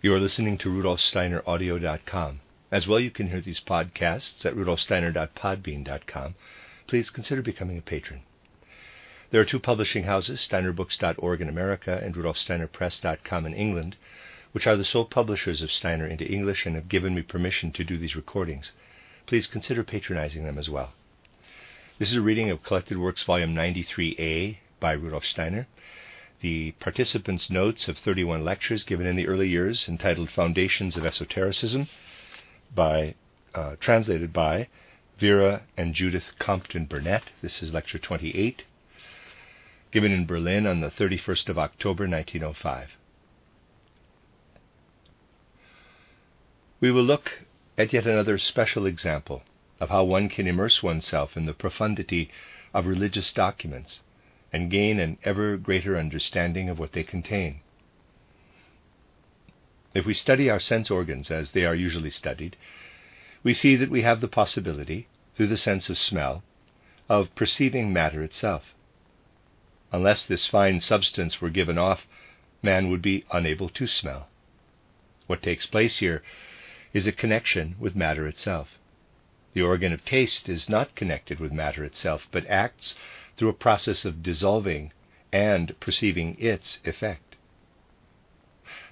You are listening to RudolfSteinerAudio.com. As well, you can hear these podcasts at RudolfSteiner.podbean.com. Please consider becoming a patron. There are two publishing houses, SteinerBooks.org in America and RudolfSteinerPress.com in England, which are the sole publishers of Steiner into English and have given me permission to do these recordings. Please consider patronizing them as well. This is a reading of Collected Works Volume 93A by Rudolf Steiner. The participants' notes of 31 lectures given in the early years entitled Foundations of Esotericism, translated by Vera and Judith Compton Burnett. This is Lecture 28. Given in Berlin on the 31st of October, 1905. We will look at yet another special example of how one can immerse oneself in the profundity of religious documents and gain an ever greater understanding of what they contain. If we study our sense organs as they are usually studied, we see that we have the possibility, through the sense of smell, of perceiving matter itself. Unless this fine substance were given off, man would be unable to smell. What takes place here is a connection with matter itself. The organ of taste is not connected with matter itself, but acts through a process of dissolving and perceiving its effect.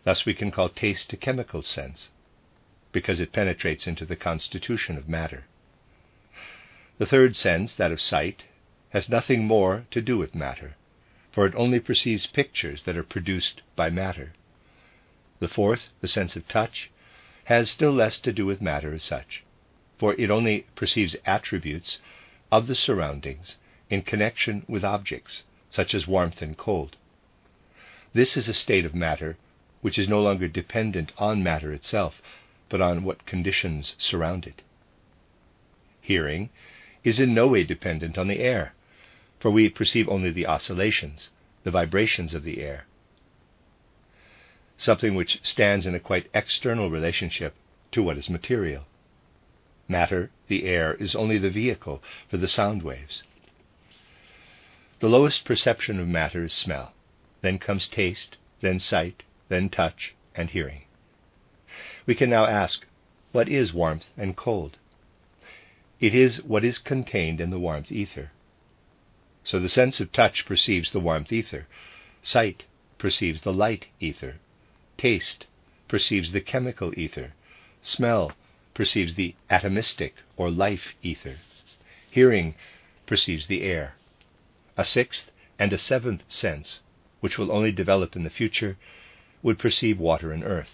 Thus we can call taste a chemical sense, because it penetrates into the constitution of matter. The third sense, that of sight, has nothing more to do with matter, for it only perceives pictures that are produced by matter. The fourth, the sense of touch, has still less to do with matter as such, for it only perceives attributes of the surroundings in connection with objects, such as warmth and cold. This is a state of matter which is no longer dependent on matter itself, but on what conditions surround it. Hearing is in no way dependent on the air, for we perceive only the oscillations, the vibrations of the air. Something which stands in a quite external relationship to what is material. Matter, the air, is only the vehicle for the sound waves. The lowest perception of matter is smell. Then comes taste, then sight, then touch, and hearing. We can now ask, what is warmth and cold? It is what is contained in the warmth ether. So the sense of touch perceives the warmth ether. Sight perceives the light ether. Taste perceives the chemical ether. Smell perceives the atomistic or life ether. Hearing perceives the air. A sixth and a seventh sense, which will only develop in the future, would perceive water and earth.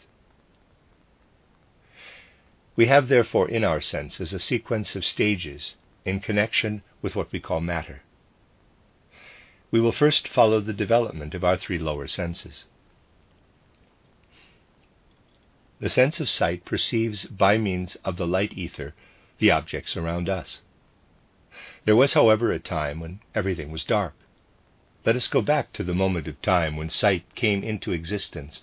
We have therefore in our senses a sequence of stages in connection with what we call matter. We will first follow the development of our three lower senses. The sense of sight perceives by means of the light ether the objects around us. There was, however, a time when everything was dark. Let us go back to the moment of time when sight came into existence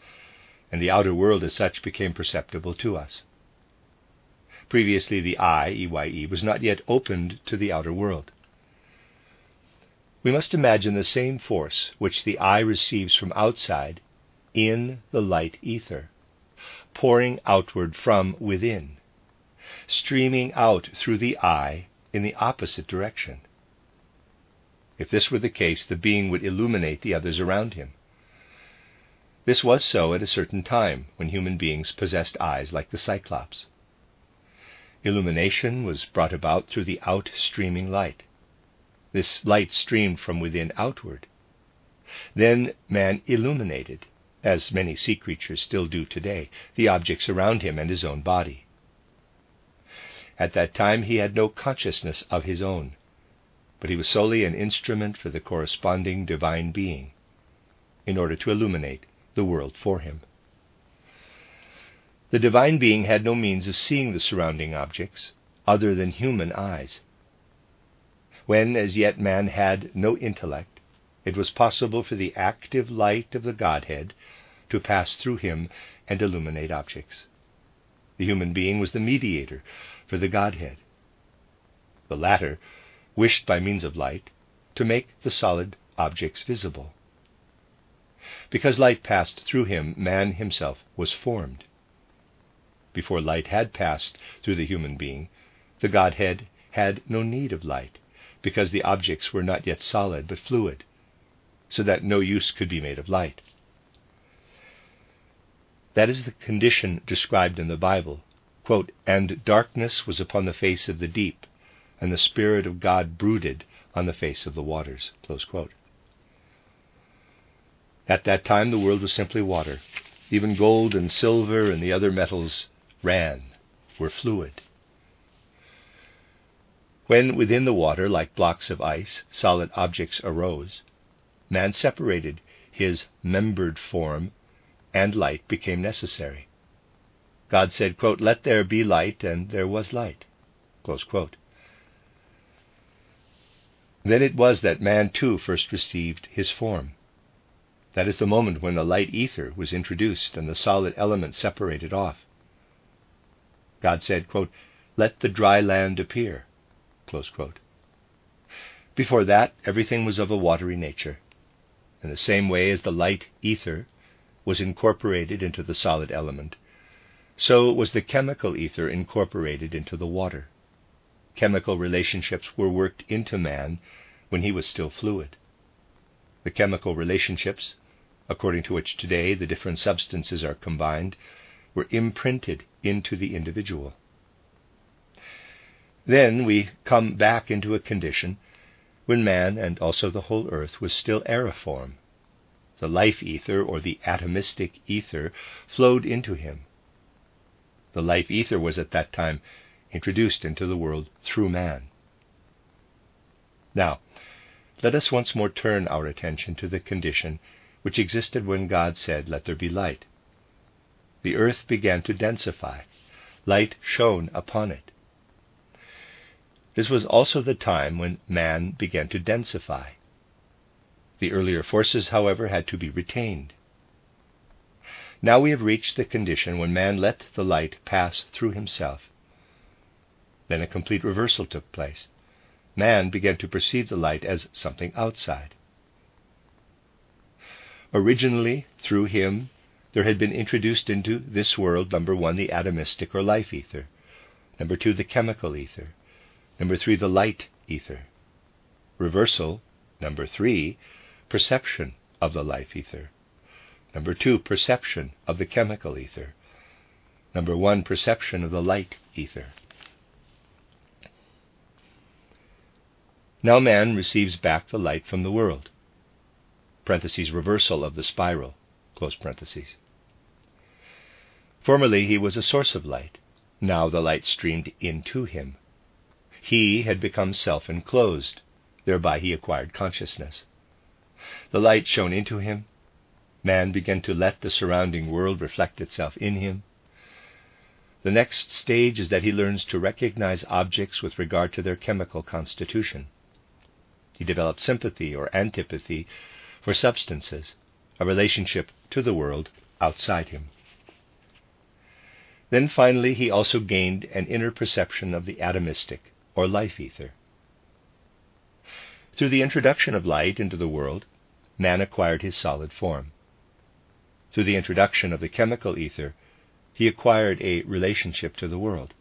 and the outer world as such became perceptible to us. Previously, the eye, EYE, was not yet opened to the outer world. We must imagine the same force which the eye receives from outside in the light ether, pouring outward from within, streaming out through the eye in the opposite direction. If this were the case, the being would illuminate the others around him. This was so at a certain time when human beings possessed eyes like the Cyclops. Illumination was brought about through the out-streaming light. This light streamed from within outward. Then man illuminated, as many sea creatures still do today, the objects around him and his own body. At that time he had no consciousness of his own, but he was solely an instrument for the corresponding divine being, in order to illuminate the world for him. The divine being had no means of seeing the surrounding objects other than human eyes. When as yet man had no intellect, it was possible for the active light of the Godhead to pass through him and illuminate objects. The human being was the mediator for the Godhead. The latter wished by means of light to make the solid objects visible. Because light passed through him, man himself was formed. Before light had passed through the human being, the Godhead had no need of light, because the objects were not yet solid but fluid, so that no use could be made of light. That is the condition described in the Bible. Quote, "And darkness was upon the face of the deep, and the Spirit of God brooded on the face of the waters." Close quote. At that time, the world was simply water. Even gold and silver and the other metals were fluid. When within the water, like blocks of ice, solid objects arose, man separated his membered form, and light became necessary. God said, quote, "Let there be light," and there was light. Close quote. Then it was that man too first received his form. That is the moment when the light ether was introduced and the solid element separated off. God said, quote, "Let the dry land appear." Close quote. Before that, everything was of a watery nature. In the same way as the light ether was incorporated into the solid element, so was the chemical ether incorporated into the water. Chemical relationships were worked into man when he was still fluid. The chemical relationships, according to which today the different substances are combined, were imprinted into the individual. Then we come back into a condition when man, and also the whole earth, was still aeriform. The life ether, or the atomistic ether, flowed into him. The life ether was at that time introduced into the world through man. Now, let us once more turn our attention to the condition which existed when God said, "Let there be light." The earth began to densify. Light shone upon it. This was also the time when man began to densify. The earlier forces, however, had to be retained. Now we have reached the condition when man let the light pass through himself. Then a complete reversal took place. Man began to perceive the light as something outside. Originally, through him, there had been introduced into this world, 1, the atomistic or life ether, 2, the chemical ether, 3, the light ether. Reversal, 3, perception of the life ether, 2, perception of the chemical ether, 1, perception of the light ether. Now man receives back the light from the world. Reversal of the spiral. Formerly he was a source of light. Now the light streamed into him. He had become self-enclosed. Thereby he acquired consciousness. The light shone into him. Man began to let the surrounding world reflect itself in him. The next stage is that he learns to recognize objects with regard to their chemical constitution. He developed sympathy or antipathy for substances, a relationship to the world outside him. Then finally he also gained an inner perception of the atomistic, or life ether. Through the introduction of light into the world, man acquired his solid form. Through the introduction of the chemical ether, he acquired a relationship to the world.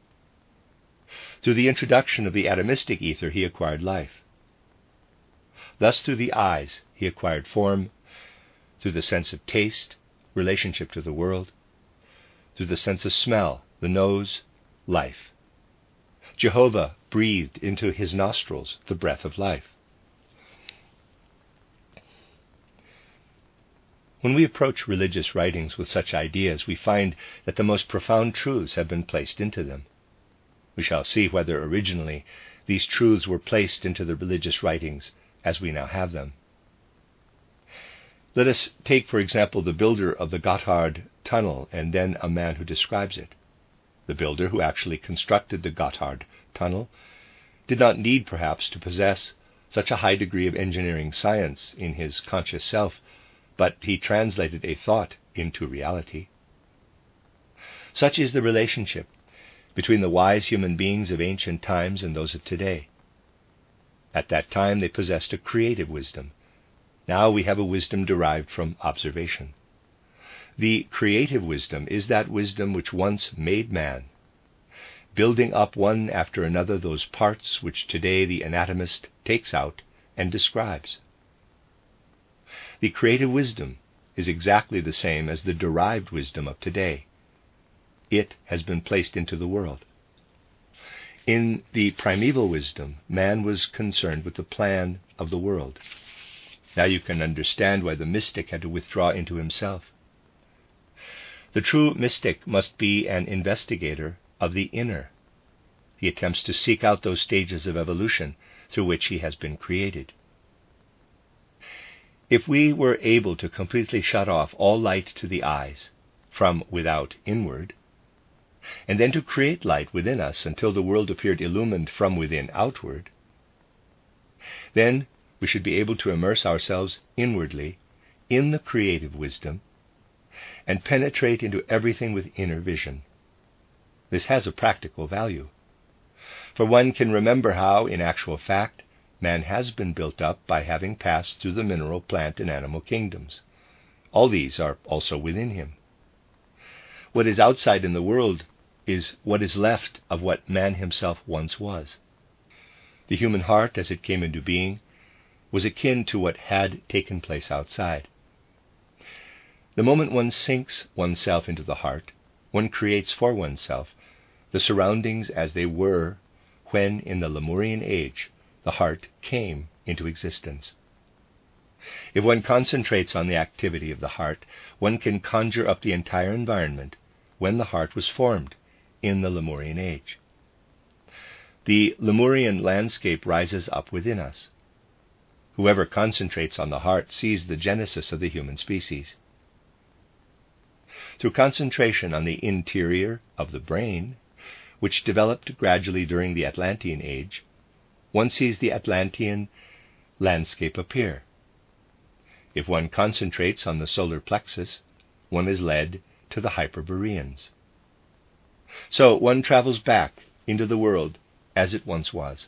Through the introduction of the atomistic ether, he acquired life. Thus, through the eyes, he acquired form. Through the sense of taste, relationship to the world. Through the sense of smell, the nose, life. Jehovah breathed into his nostrils the breath of life. When we approach religious writings with such ideas, we find that the most profound truths have been placed into them. We shall see whether originally these truths were placed into the religious writings as we now have them. Let us take, for example, the builder of the Gotthard Tunnel and then a man who describes it. The builder who actually constructed the Gotthard Tunnel did not need, perhaps, to possess such a high degree of engineering science in his conscious self, but he translated a thought into reality. Such is the relationship between the wise human beings of ancient times and those of today. At that time they possessed a creative wisdom, Now we have a wisdom derived from observation. The creative wisdom is that wisdom which once made man, building up one after another those parts which today the anatomist takes out and describes. The creative wisdom is exactly the same as the derived wisdom of today. It has been placed into the world. In the primeval wisdom, man was concerned with the plan of the world. Now you can understand why the mystic had to withdraw into himself. The true mystic must be an investigator of the inner. He attempts to seek out those stages of evolution through which he has been created. If we were able to completely shut off all light to the eyes, from without inward, and then to create light within us until the world appeared illumined from within outward, then we should be able to immerse ourselves inwardly in the creative wisdom and penetrate into everything with inner vision. This has a practical value, for one can remember how, in actual fact, man has been built up by having passed through the mineral, plant, and animal kingdoms. All these are also within him. What is outside in the world is what is left of what man himself once was. The human heart, as it came into being, was akin to what had taken place outside. The moment one sinks oneself into the heart, one creates for oneself the surroundings as they were when, in the Lemurian age, the heart came into existence. If one concentrates on the activity of the heart, one can conjure up the entire environment when the heart was formed in the Lemurian age. The Lemurian landscape rises up within us. Whoever concentrates on the heart sees the genesis of the human species. Through concentration on the interior of the brain, which developed gradually during the Atlantean age, one sees the Atlantean landscape appear. If one concentrates on the solar plexus, one is led to the Hyperboreans. So one travels back into the world as it once was.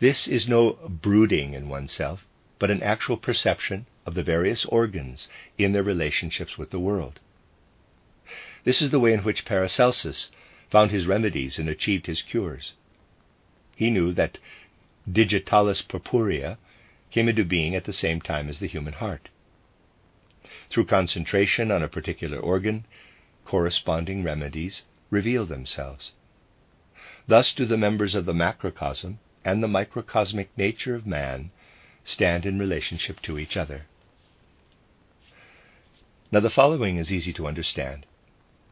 This is no brooding in oneself, but an actual perception of the various organs in their relationships with the world. This is the way in which Paracelsus found his remedies and achieved his cures. He knew that digitalis purpurea came into being at the same time as the human heart. Through concentration on a particular organ, corresponding remedies reveal themselves. Thus do the members of the macrocosm and the microcosmic nature of man stand in relationship to each other. Now the following is easy to understand.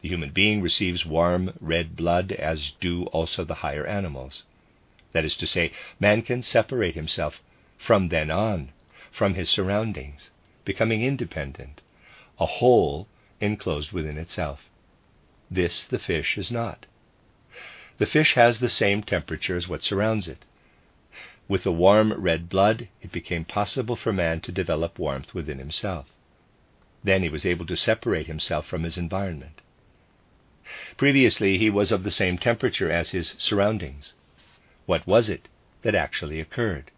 The human being receives warm red blood, as do also the higher animals. That is to say, man can separate himself from then on from his surroundings, becoming independent, a whole enclosed within itself. This the fish is not. The fish has the same temperature as what surrounds it. With the warm red blood, it became possible for man to develop warmth within himself. Then he was able to separate himself from his environment. Previously, he was of the same temperature as his surroundings. What was it that actually occurred?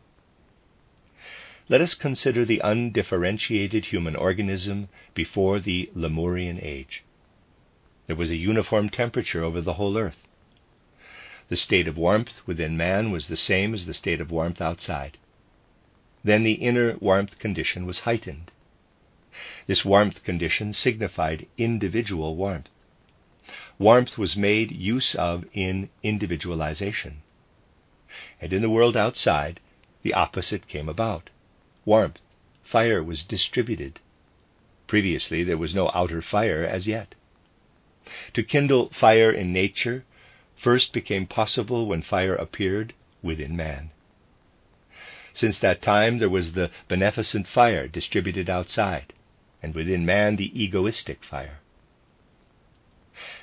Let us consider the undifferentiated human organism before the Lemurian age. There was a uniform temperature over the whole earth. The state of warmth within man was the same as the state of warmth outside. Then the inner warmth condition was heightened. This warmth condition signified individual warmth. Warmth was made use of in individualization. And in the world outside, the opposite came about. Warmth, fire was distributed. Previously there was no outer fire as yet. To kindle fire in nature first became possible when fire appeared within man. Since that time there was the beneficent fire distributed outside, and within man the egoistic fire.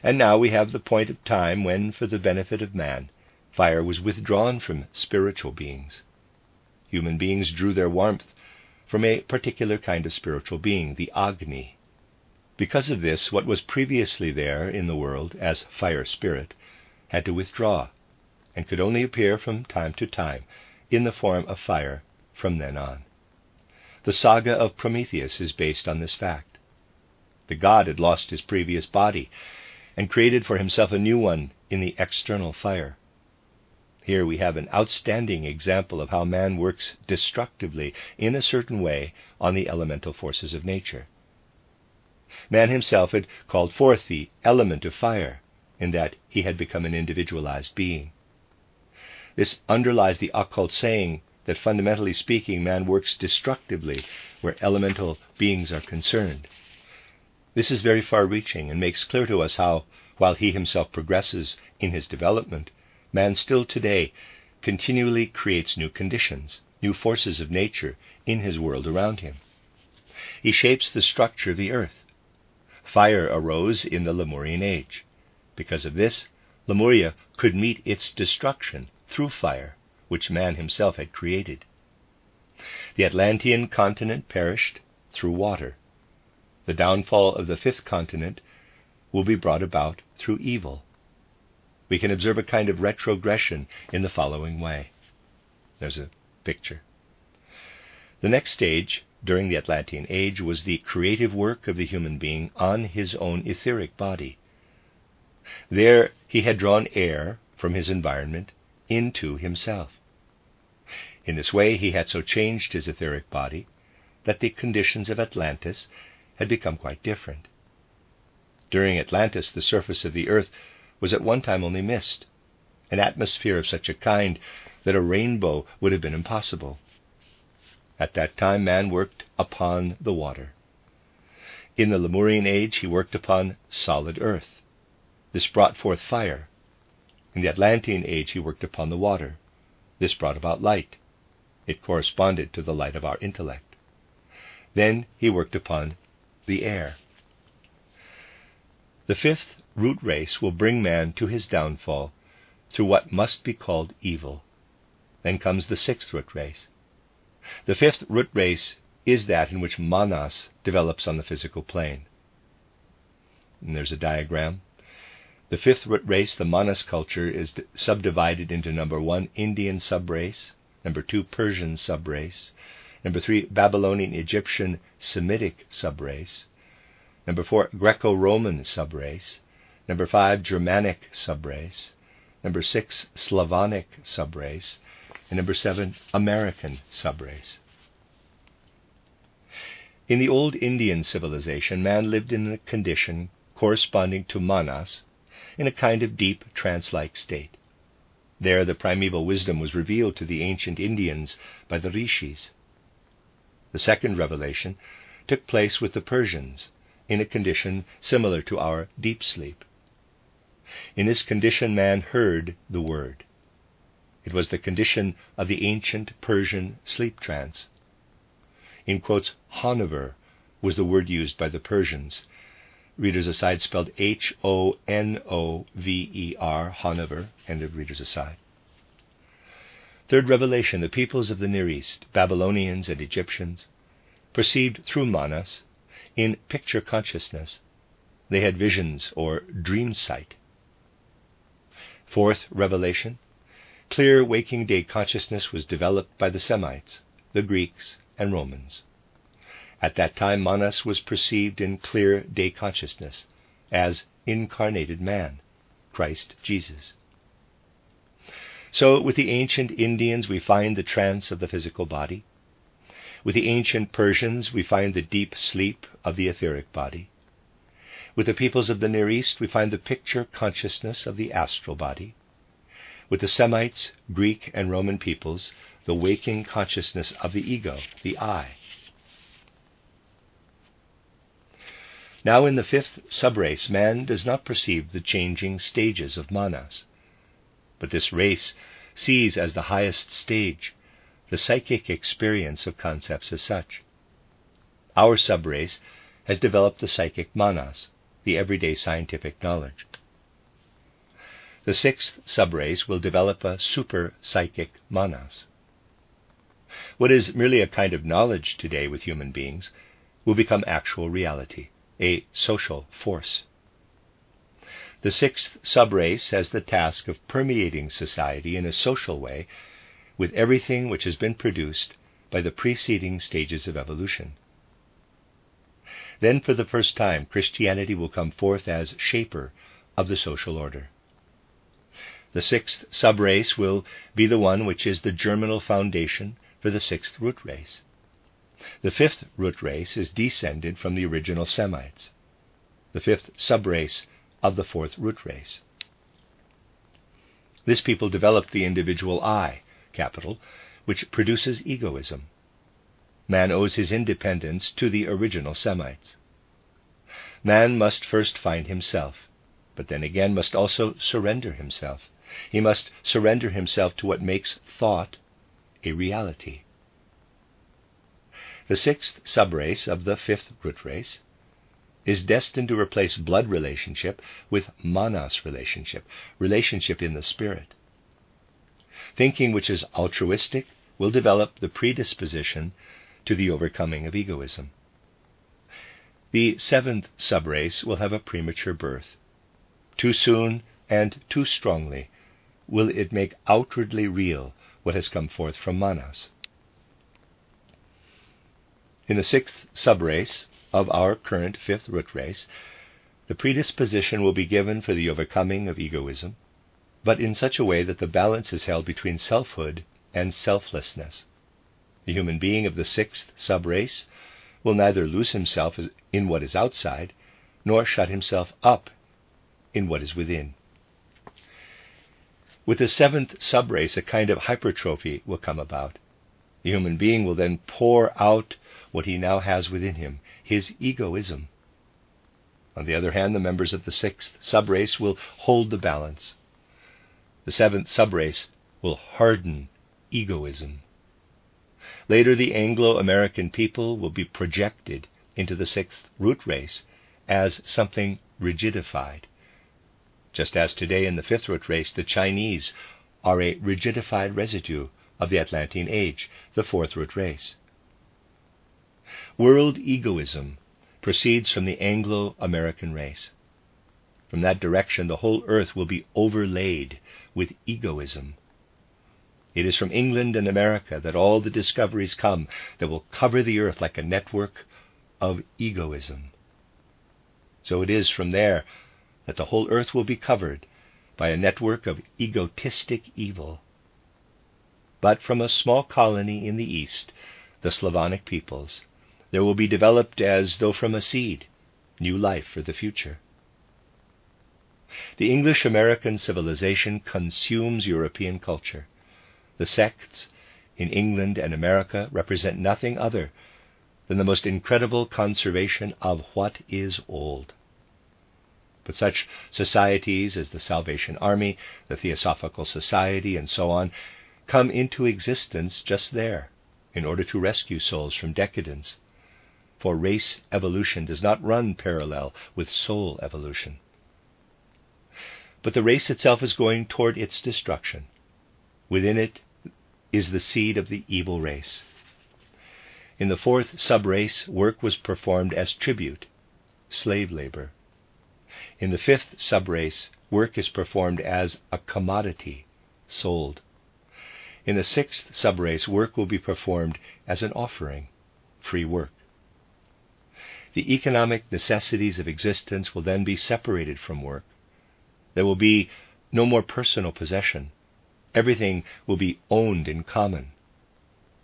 And now we have the point of time when, for the benefit of man, fire was withdrawn from spiritual beings. Human beings drew their warmth from a particular kind of spiritual being, the Agni. Because of this, what was previously there in the world as fire spirit had to withdraw, and could only appear from time to time in the form of fire from then on. The saga of Prometheus is based on this fact. The god had lost his previous body and created for himself a new one in the external fire. Here we have an outstanding example of how man works destructively in a certain way on the elemental forces of nature. Man himself had called forth the element of fire, in that he had become an individualized being. This underlies the occult saying that, fundamentally speaking, man works destructively where elemental beings are concerned. This is very far-reaching and makes clear to us how, while he himself progresses in his development, man still today continually creates new conditions, new forces of nature in his world around him. He shapes the structure of the earth. Fire arose in the Lemurian age. Because of this, Lemuria could meet its destruction through fire, which man himself had created. The Atlantean continent perished through water. The downfall of the fifth continent will be brought about through evil. We can observe a kind of retrogression in the following way. There's a picture. The next stage during the Atlantean age was the creative work of the human being on his own etheric body. There he had drawn air from his environment into himself. In this way he had so changed his etheric body that the conditions of Atlantis had become quite different. During Atlantis, the surface of the earth was at one time only mist, an atmosphere of such a kind that a rainbow would have been impossible. At that time man worked upon the water. In the Lemurian age he worked upon solid earth. This brought forth fire. In the Atlantean age he worked upon the water. This brought about light. It corresponded to the light of our intellect. Then he worked upon the air. The fifth root race will bring man to his downfall through what must be called evil. Then comes the sixth root race. The fifth root race is that in which Manas develops on the physical plane. And there's a diagram. The fifth root race, the Manas culture, is subdivided into 1, Indian subrace, 2, Persian subrace, 3, Babylonian Egyptian Semitic subrace, 4, Greco-Roman subrace, 5, Germanic subrace, 6, Slavonic subrace, and 7, American subrace. In the old Indian civilization, man lived in a condition corresponding to Manas, in a kind of deep trance-like state. There the primeval wisdom was revealed to the ancient Indians by the Rishis. The second revelation took place with the Persians in a condition similar to our deep sleep. In this condition man heard the word. It was the condition of the ancient Persian sleep trance. In quotes, Honover was the word used by the Persians. Readers aside spelled H-O-N-O-V-E-R, Honover, end of readers aside. Third revelation, the peoples of the Near East, Babylonians and Egyptians, perceived through Manas in picture consciousness. They had visions or dream sight. Fourth revelation, clear waking day consciousness was developed by the Semites, the Greeks, and Romans. At that time Manas was perceived in clear day consciousness as incarnated man, Christ Jesus. So with the ancient Indians we find the trance of the physical body. With the ancient Persians we find the deep sleep of the etheric body. With the peoples of the Near East we find the picture consciousness of the astral body. With the Semites, Greek, and Roman peoples, the waking consciousness of the ego, the I. Now in the fifth subrace, man does not perceive the changing stages of Manas, but this race sees as the highest stage the psychic experience of concepts as such. Our subrace has developed the psychic Manas, the everyday scientific knowledge. The sixth subrace will develop a super-psychic Manas. What is merely a kind of knowledge today with human beings will become actual reality, a social force. The sixth subrace has the task of permeating society in a social way with everything which has been produced by the preceding stages of evolution. Then for the first time, Christianity will come forth as shaper of the social order. The sixth subrace will be the one which is the germinal foundation for the sixth root race. The fifth root race is descended from the original Semites, the fifth subrace of the fourth root race. This people developed the individual I, capital, which produces egoism. Man owes his independence to the original Semites. Man must first find himself, but then again must also surrender himself. He must surrender himself to what makes thought a reality. The sixth subrace of the fifth root race is destined to replace blood relationship with manas relationship, relationship in the spirit. Thinking which is altruistic will develop the predisposition to the overcoming of egoism. The seventh subrace will have a premature birth. Too soon and too strongly will it make outwardly real what has come forth from manas. In the sixth subrace of our current fifth root race, the predisposition will be given for the overcoming of egoism, but in such a way that the balance is held between selfhood and selflessness. The human being of the sixth subrace will neither lose himself in what is outside, nor shut himself up in what is within. With the seventh subrace, a kind of hypertrophy will come about. The human being will then pour out what he now has within him, his egoism. On the other hand, the members of the sixth subrace will hold the balance. The seventh subrace will harden egoism. Later, the Anglo-American people will be projected into the sixth root race as something rigidified. Just as today in the fifth root race, the Chinese are a rigidified residue of the Atlantean age, the fourth root race. World egoism proceeds from the Anglo-American race. From that direction, the whole earth will be overlaid with egoism. It is from England and America that all the discoveries come that will cover the earth like a network of egoism. So it is from there that the whole earth will be covered by a network of egotistic evil. But from a small colony in the east, the Slavonic peoples, there will be developed, as though from a seed, new life for the future. The English-American civilization consumes European culture. The sects in England and America represent nothing other than the most incredible conservation of what is old. But such societies as the Salvation Army, the Theosophical Society, and so on, come into existence just there in order to rescue souls from decadence. For race evolution does not run parallel with soul evolution. But the race itself is going toward its destruction. Within it is the seed of the evil race. In the fourth subrace, work was performed as tribute, slave labor. In the fifth subrace, work is performed as a commodity, sold. In the sixth subrace, work will be performed as an offering, free work. The economic necessities of existence will then be separated from work. There will be no more personal possession. Everything will be owned in common.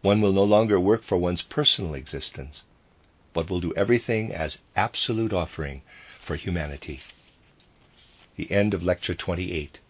One will no longer work for one's personal existence, but will do everything as absolute offering for humanity. The end of Lecture 28.